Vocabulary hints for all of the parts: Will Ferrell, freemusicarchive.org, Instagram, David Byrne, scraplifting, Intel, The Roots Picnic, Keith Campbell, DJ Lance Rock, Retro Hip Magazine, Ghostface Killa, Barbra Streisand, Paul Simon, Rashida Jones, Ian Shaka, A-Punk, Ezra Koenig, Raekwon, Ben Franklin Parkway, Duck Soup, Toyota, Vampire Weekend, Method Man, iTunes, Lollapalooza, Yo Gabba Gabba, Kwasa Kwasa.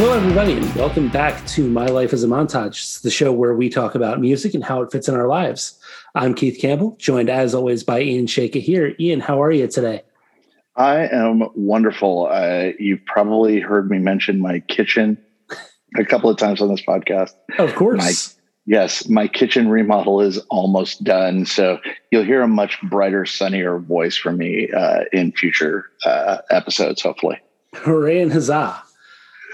Hello, everybody, and welcome back to My Life as a Montage, the show where we talk about music and how it fits in our lives. I'm Keith Campbell, joined as always by Ian Shaka here. Ian, how are you today? I am wonderful. You've probably heard me mention my kitchen a couple of times on this podcast. Of course. My kitchen remodel is almost done, so you'll hear a much brighter, sunnier voice from me in future episodes, hopefully. Hooray and huzzah.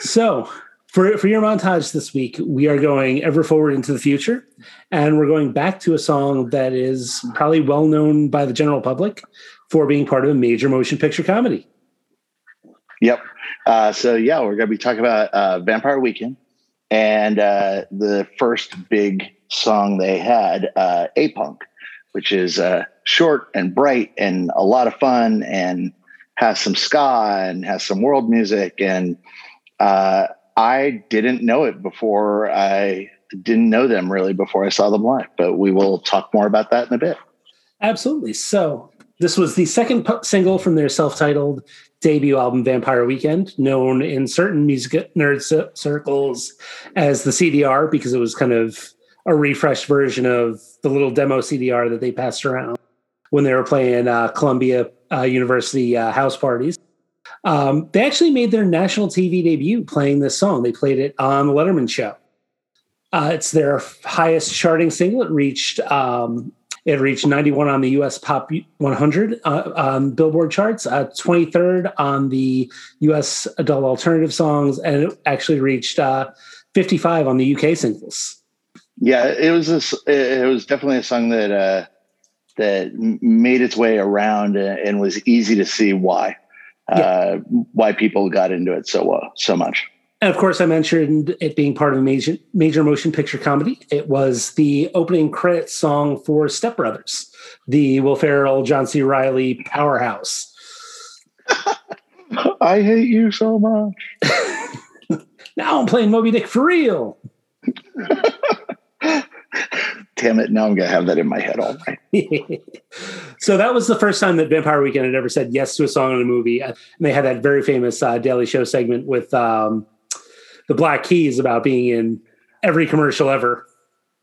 So for your montage this week, we are going ever forward into the future, and we're going back to a song that is probably well known by the general public for being part of a major motion picture comedy. Yep. So we're going to be talking about Vampire Weekend and the first big song they had, A-Punk, which is short and bright and a lot of fun and has some ska and has some world music, and I didn't know it before. I didn't know them really before I saw them live, but we will talk more about that in a bit. Absolutely. So this was the second single from their self-titled debut album, Vampire Weekend, known in certain music nerd circles as the CDR, because it was kind of a refreshed version of the little demo CDR that they passed around when they were playing Columbia University house parties. They actually made their national TV debut playing this song. They played it on The Letterman Show. It's their highest charting single. It reached 91 on the U.S. Pop 100 Billboard charts, 23rd on the U.S. Adult Alternative Songs, and it actually reached 55 on the U.K. singles. Yeah, it was definitely a song that made its way around and was easy to see why. Yeah. Why people got into it so much. And of course, I mentioned it being part of a major motion picture comedy. It was the opening credit song for Step Brothers, the Will Ferrell, John C. Reilly powerhouse. I hate you so much. Now I'm playing Moby Dick for real. Damn it, now I'm going to have that in my head all night. So that was the first time that Vampire Weekend had ever said yes to a song in a movie. And they had that very famous Daily Show segment with the Black Keys about being in every commercial ever.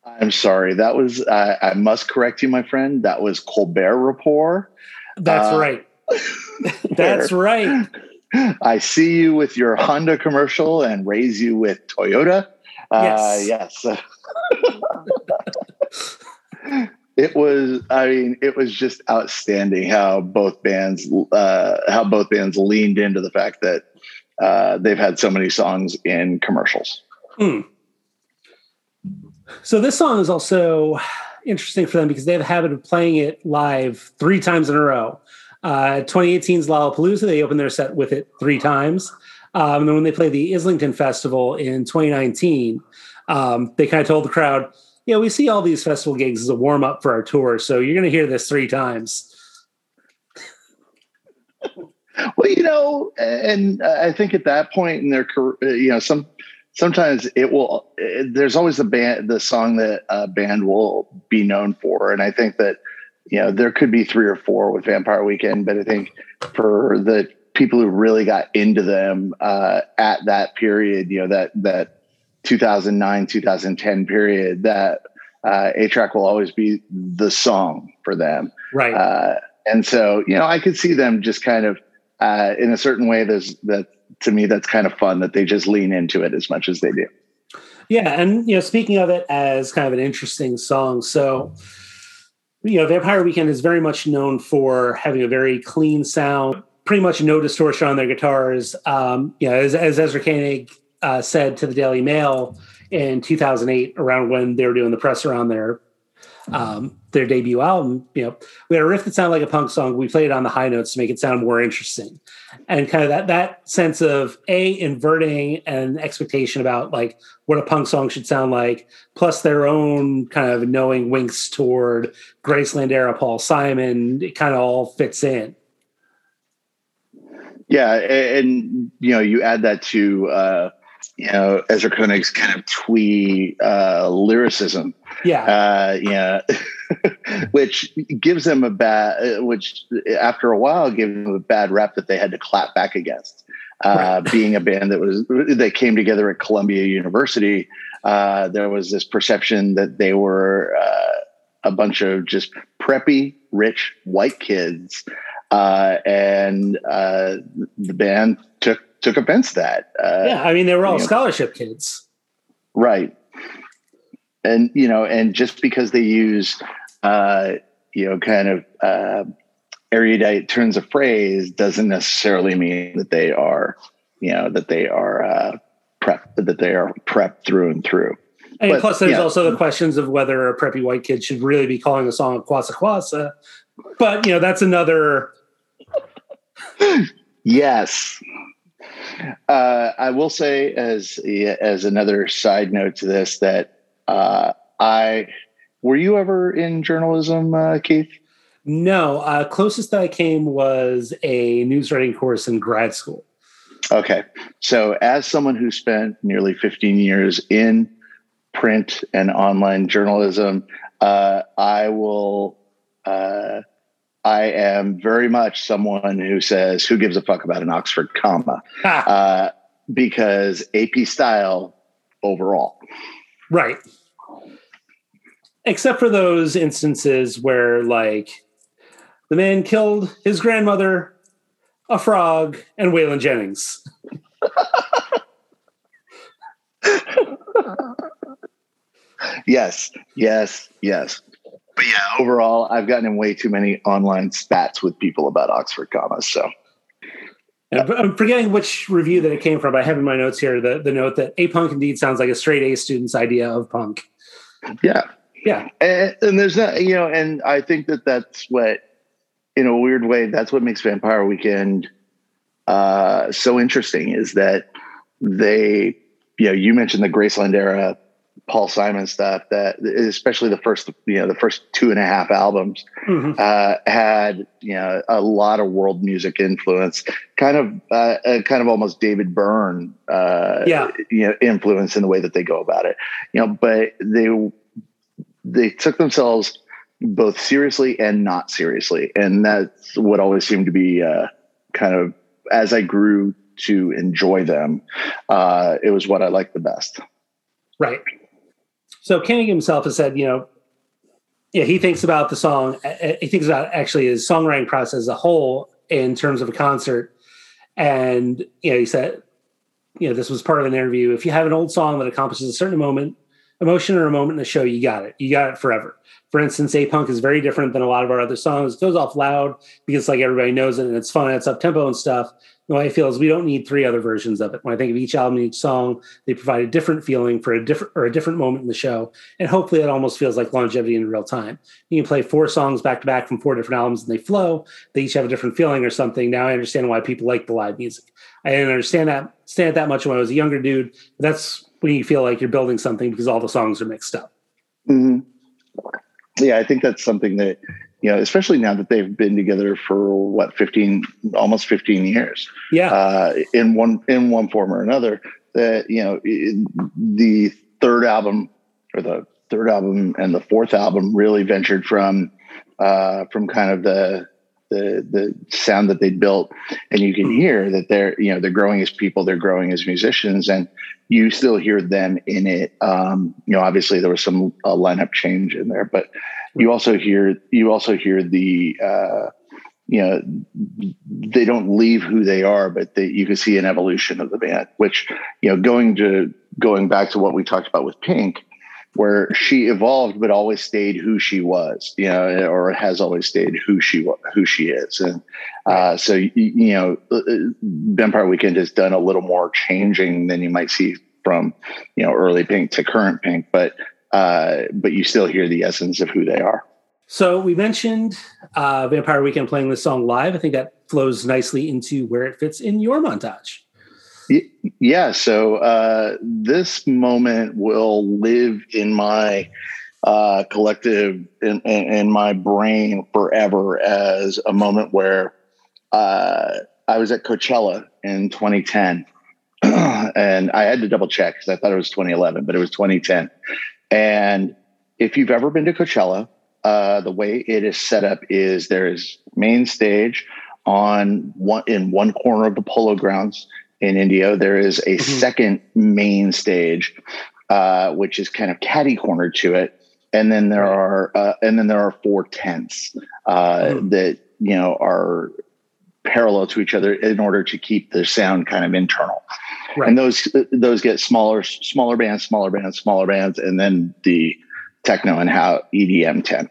I'm sorry. That was, I must correct you, my friend. That was Colbert Report. That's right. That's right. I see you with your Honda commercial and raise you with Toyota. Yes. It was just outstanding how both bands leaned into the fact that they've had so many songs in commercials. Mm. So this song is also interesting for them because they have a habit of playing it live 3 times in a row. 2018's Lollapalooza, they opened their set with it 3 times. And then when they played the Islington Festival in 2019, they kind of told the crowd, yeah, we see all these festival gigs as a warm-up for our tour, so you're going to hear this 3 times. Well, and I think at that point in their career, sometimes it will. There's always the song that a band will be known for, and I think that there could be 3 or 4 with Vampire Weekend, but I think for the people who really got into them at that period, that 2009, 2010 period, that A-Track will always be the song for them. Right. And so, I could see them just kind of in a certain way. To me, that's kind of fun that they just lean into it as much as they do. Yeah. And, speaking of it as kind of an interesting song. So, Vampire Weekend is very much known for having a very clean sound, pretty much no distortion on their guitars. As Ezra Koenig said to the Daily Mail in 2008, around when they were doing the press around their debut album, we had a riff that sounded like a punk song. We played it on the high notes to make it sound more interesting, and kind of that sense of inverting an expectation about like what a punk song should sound like, plus their own kind of knowing winks toward Graceland era Paul Simon. It kind of all fits in. Yeah, and you add that to Ezra Koenig's kind of twee lyricism. Yeah. Which gives them which after a while gave them a bad rap that they had to clap back against. being a band that came together at Columbia University, there was this perception that they were a bunch of just preppy, rich, white kids. And the band took offense to that. They were all scholarship kids. Right. And, and just because they use, erudite turns of phrase doesn't necessarily mean that they are, prepped through and through. And plus there's also the questions of whether a preppy white kid should really be calling the song Kwasa Kwasa. But, that's another. Yes. I will say as another side note to this, that were you ever in journalism, Keith? No, closest that I came was a news writing course in grad school. Okay. So as someone who spent nearly 15 years in print and online journalism, I am very much someone who says, who gives a fuck about an Oxford comma? Because AP style overall. Right. Except for those instances where, the man killed his grandmother, a frog, and Waylon Jennings. Yes. But yeah, overall, I've gotten in way too many online spats with people about Oxford commas, so. Yeah. I'm forgetting which review that it came from. I have in my notes here the note that A-Punk indeed sounds like a straight A student's idea of punk. Yeah. Yeah. And there's not, and I think that's what, in a weird way, that's what makes Vampire Weekend so interesting, is that they, you mentioned the Graceland era, Paul Simon stuff, that especially the first 2.5 albums had, a lot of world music influence, kind of almost David Byrne, influence in the way that they go about it, but they took themselves both seriously and not seriously. And that's what always seemed to be as I grew to enjoy them, it was what I liked the best. Right. So Koenig himself has said, he thinks about the song. He thinks about actually his songwriting process as a whole in terms of a concert. And, he said, this was part of an interview. If you have an old song that accomplishes a certain moment, emotion or a moment in the show, you got it. You got it forever. For instance, A-Punk is very different than a lot of our other songs. It goes off loud because everybody knows it and it's fun. And it's up-tempo and stuff. The way I feel is we don't need 3 other versions of it. When I think of each album and each song, they provide a different feeling for a different moment in the show. And hopefully it almost feels like longevity in real time. You can play 4 songs back to back from 4 different albums and they flow. They each have a different feeling or something. Now I understand why people like the live music. I didn't understand it that much when I was a younger dude. That's when you feel like you're building something because all the songs are mixed up. Mm-hmm. Yeah, I think that's something that, especially now that they've been together for what, almost 15 years. Yeah. In one form or another, that, the third album and the fourth album really ventured from kind of the sound that they built, and you can hear that they're growing as people, they're growing as musicians, and you still hear them in it. Obviously there was some lineup change in there, but you also hear the, they don't leave who they are, but you can see an evolution of the band, which, going back to what we talked about with Pink, where she evolved but always stayed who she was, or has always stayed who she is. And so, Vampire Weekend has done a little more changing than you might see from, early Pink to current Pink, but you still hear the essence of who they are. So we mentioned Vampire Weekend playing this song live. I think that flows nicely into where it fits in your montage. Yeah, so this moment will live in my collective, in my brain forever as a moment where I was at Coachella in 2010. And I had to double check because I thought it was 2011, but it was 2010. And if you've ever been to Coachella, the way it is set up is there is main stage in one corner of the Polo Grounds, in Indio, there is a second main stage, which is kind of catty cornered to it. And then there are, four tents, that, you know, are parallel to each other in order to keep the sound kind of internal. Right. And those get smaller bands, and then the techno and how EDM tent.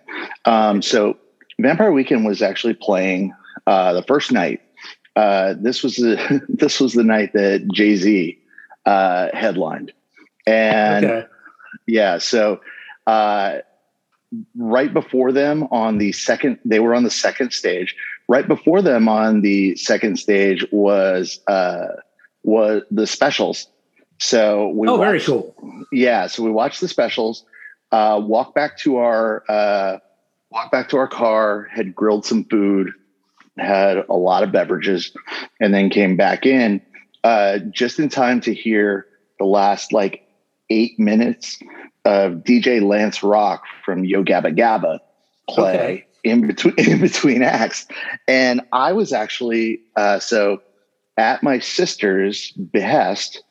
So Vampire Weekend was actually playing, the first night. This was the night that Jay-Z, headlined. And right before them on the second, they were on the second stage. Right before them on the second stage was the Specials. So we watched, very cool. Yeah, so we watched the Specials. Walked back to our car. Had grilled some food. Had a lot of beverages, and then came back in just in time to hear the last 8 minutes of DJ Lance Rock from Yo Gabba Gabba play. Okay. in between acts. And I was actually, so at my sister's behest,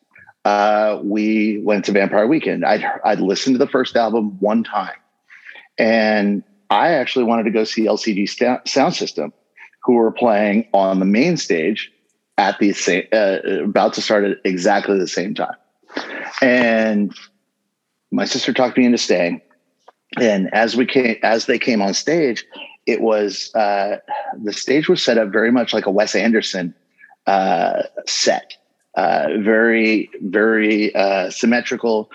we went to Vampire Weekend. I'd listened to the first album one time, and I actually wanted to go see LCD Soundsystem, who were playing on the main stage at the same, about to start at exactly the same time. And my sister talked me into staying. And as they came on stage, it was, the stage was set up very much like a Wes Anderson, set, very, very, symmetrical,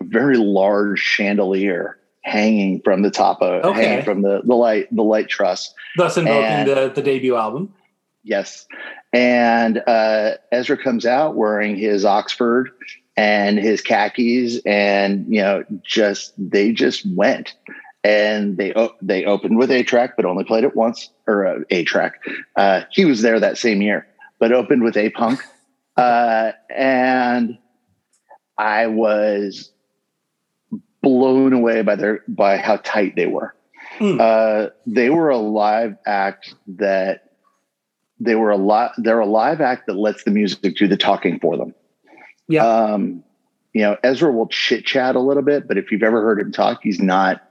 very large chandelier hanging from the top of, hanging from the light truss. Thus invoking the debut album. Yes. And, Ezra comes out wearing his Oxford and his khakis, and they just went, and they opened with A Track, but only played it once, or A Track. He was there that same year, but opened with A-Punk, and I was blown away by how tight they were. They were a live act that they're a live act that lets the music do the talking for them. Yeah. Ezra will chit chat a little bit, but if you've ever heard him talk, he's not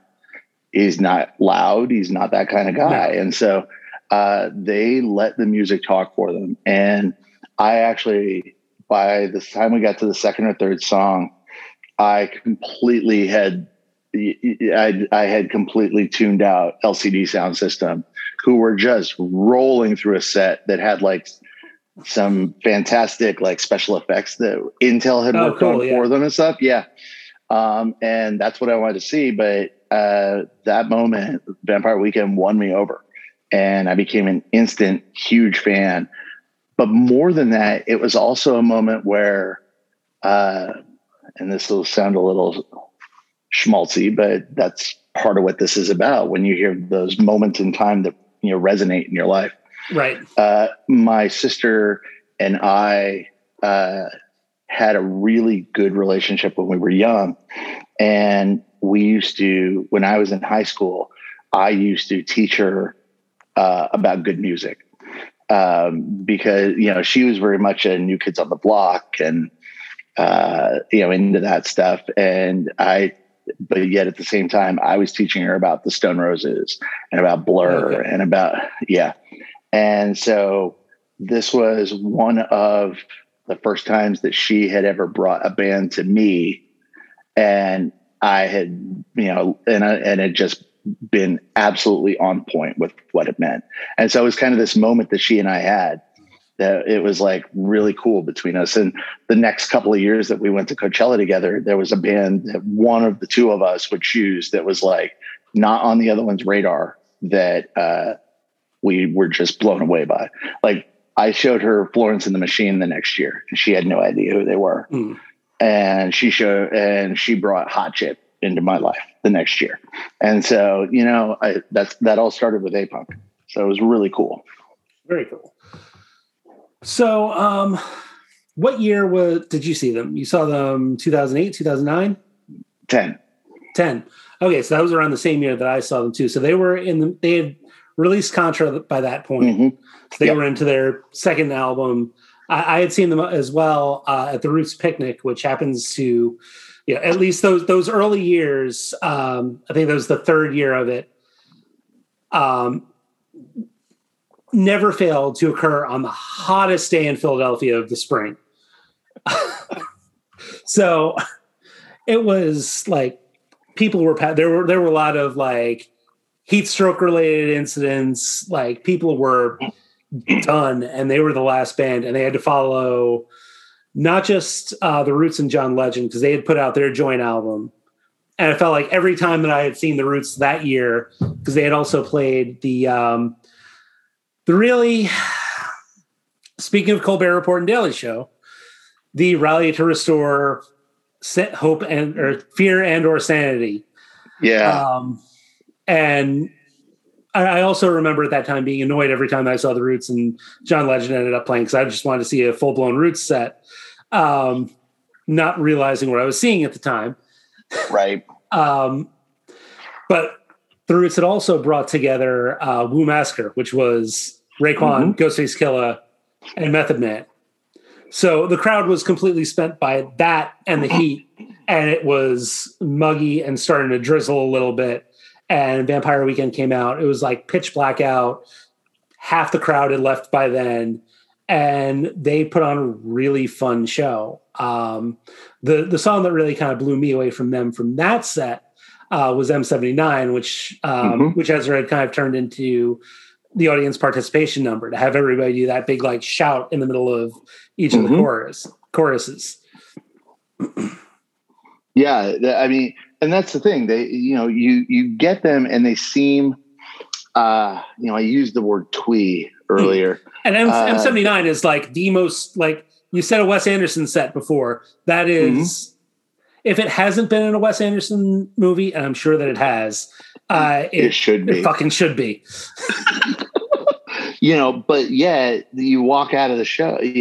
loud. He's not that kind of guy. No. And so, they let the music talk for them. And I actually, by the time we got to the second or third song, I had completely tuned out LCD Sound System, who were just rolling through a set that had some fantastic special effects that Intel had worked on for them and stuff. Yeah. And that's what I wanted to see. But that moment, Vampire Weekend won me over, and I became an instant huge fan. But more than that, it was also a moment where, and this will sound a little schmaltzy, but that's part of what this is about. When you hear those moments in time that resonate in your life. Right. My sister and I had a really good relationship when we were young, and when I was in high school, I used to teach her about good music, because she was very much a New Kids on the Block and into that stuff, but yet at the same time, I was teaching her about the Stone Roses and about Blur and about And so this was one of the first times that she had ever brought a band to me, and I had, and it just been absolutely on point with what it meant. And so it was kind of this moment that she and I had that it was really cool between us. And the next couple of years that we went to Coachella together, there was a band that one of the two of us would choose that was not on the other one's radar that, we were just blown away by. I showed her Florence and the Machine the next year, and she had no idea who they were. And she brought Hot Chip into my life the next year. And so, that all started with A-Punk. So it was really cool. Very cool. So, what year did you see them? You saw them 2008, 2009? 10. Okay. So that was around the same year that I saw them too. So they had released Contra by that point. So they were into their second album. I had seen them as well at the Roots Picnic, which happens to, yeah, at least those early years. I think that was the third year of it. Never failed to occur on the hottest day in Philadelphia of the spring. So it was like people were there were a lot of like heat stroke related incidents. Like people were done, and they were the last band, and they had to follow. Not just the Roots and John Legend, because they had put out their joint album. And I felt like every time that I had seen the Roots that year, because they had also played the really, speaking of Colbert Report and Daily Show, the Rally to Restore Hope and or Fear and/or Sanity. Yeah. And I also remember at that time being annoyed every time I saw the Roots and John Legend ended up playing, because I just wanted to see a full-blown Roots set. Not realizing what I was seeing at the time. Right. But the Roots had also brought together Wu Massacre, which was Raekwon, Ghostface Killa, and Method Man. So the crowd was completely spent by that and the heat, and it was muggy and starting to drizzle a little bit. And Vampire Weekend came out. It was like pitch black out. Half the crowd had left by then. And they put on a really fun show. The song that really kind of blew me away from them from that set was M79, which Ezra had kind of turned into the audience participation number to have everybody do that big like shout in the middle of each of the choruses. Yeah, I mean, and that's the thing. They, you know, you get them and they seem, you know, I used the word twee earlier. And M79 is like the most, like you said, a Wes Anderson set before. That is, if it hasn't been in a Wes Anderson movie, and I'm sure that it has, it should be. It fucking should be. You know, but yeah, you walk out of the show, and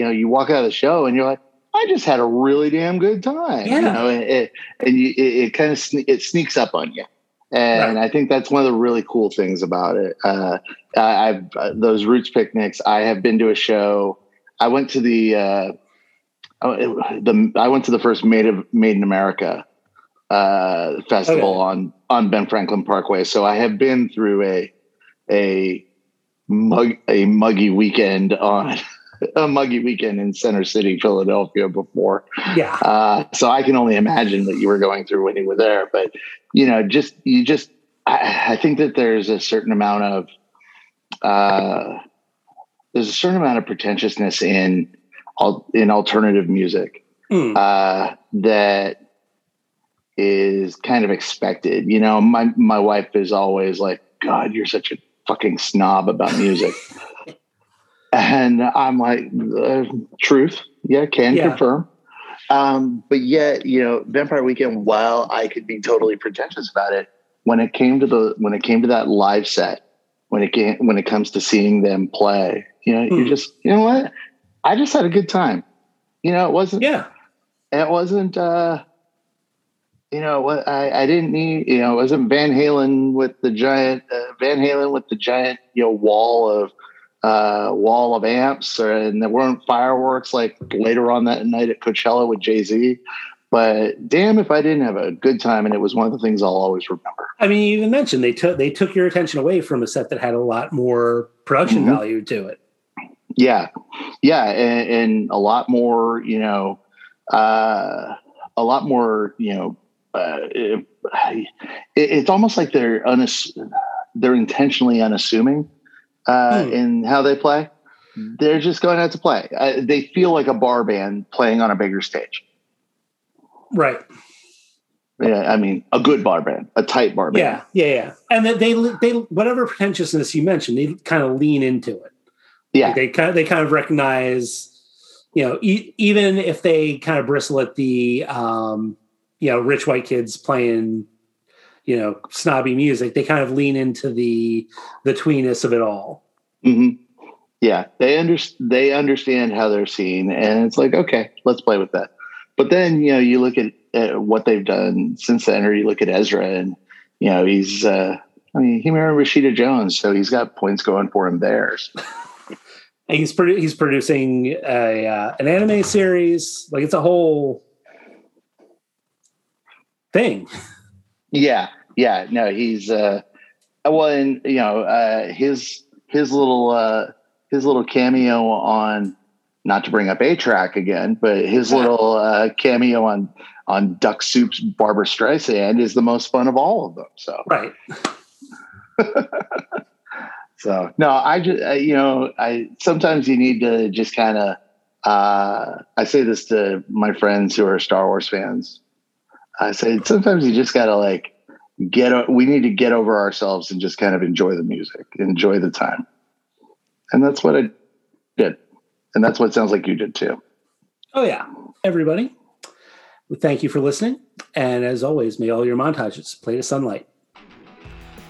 you're like, I just had a really damn good time, you know, and it sneaks up on you. And I think that's one of the really cool things about it. Those Roots picnics, I have been to a show. I went to the first Made in America festival on Ben Franklin Parkway. So I have been through a muggy weekend on a muggy weekend in Center City, Philadelphia before. Yeah. So I can only imagine what you were going through when you were there, but you know, I think that there's a certain amount of pretentiousness in alternative music, that is kind of expected. You know, my wife is always like, God, you're such a fucking snob about music. And I'm like, truth. Yeah, can confirm. But yet, you know, Vampire Weekend, while I could be totally pretentious about it, when it came to that live set, when it comes to seeing them play, you know, you just, you know what? I just had a good time. You know, it wasn't Van Halen with the giant, you know, wall of amps, and there weren't fireworks like later on that night at Coachella with Jay-Z. But damn, if I didn't have a good time, and it was one of the things I'll always remember. I mean, you even mentioned they took your attention away from a set that had a lot more production value to it. Yeah, yeah, and a lot more, you know, it's almost like they're intentionally unassuming. In how they play, they're just going out to play. They feel like a bar band playing on a bigger stage. Right. Yeah, I mean, a good bar band, a tight bar band. Yeah. And that they whatever pretentiousness you mentioned, they kind of lean into it. Yeah. Like they kind of recognize, you know, even if they kind of bristle at the, you know, rich white kids playing, you know, snobby music, they kind of lean into the tweeness of it all. Yeah. They understand how they're seen, and it's like, okay, let's play with that. But then, you know, you look at what they've done since then, or you look at Ezra, and, you know, he's, he married Rashida Jones, so he's got points going for him there. And he's producing a an anime series. Like, it's a whole thing. Yeah, yeah. No, he's well, and you know, his little cameo on, not to bring up A-Track again, but his little cameo on Duck Soup's Barbra Streisand is the most fun of all of them. So right. So no, I just you know, I sometimes you need to just kind of I say this to my friends who are Star Wars fans. I say sometimes you just gotta like we need to get over ourselves and just kind of enjoy the music, enjoy the time, and that's what I did, and that's what it sounds like you did too. Oh yeah, everybody. Thank you for listening. And as always, may all your montages play to sunlight.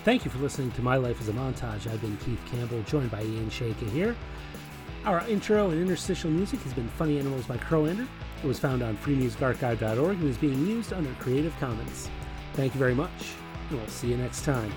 Thank you for listening to My Life as a Montage. I've been Keith Campbell, joined by Ian Shaker here. Our intro and interstitial music has been Funny Animals by Crowander. It was found on freemusicarchive.org and is being used under Creative Commons. Thank you very much, and we'll see you next time.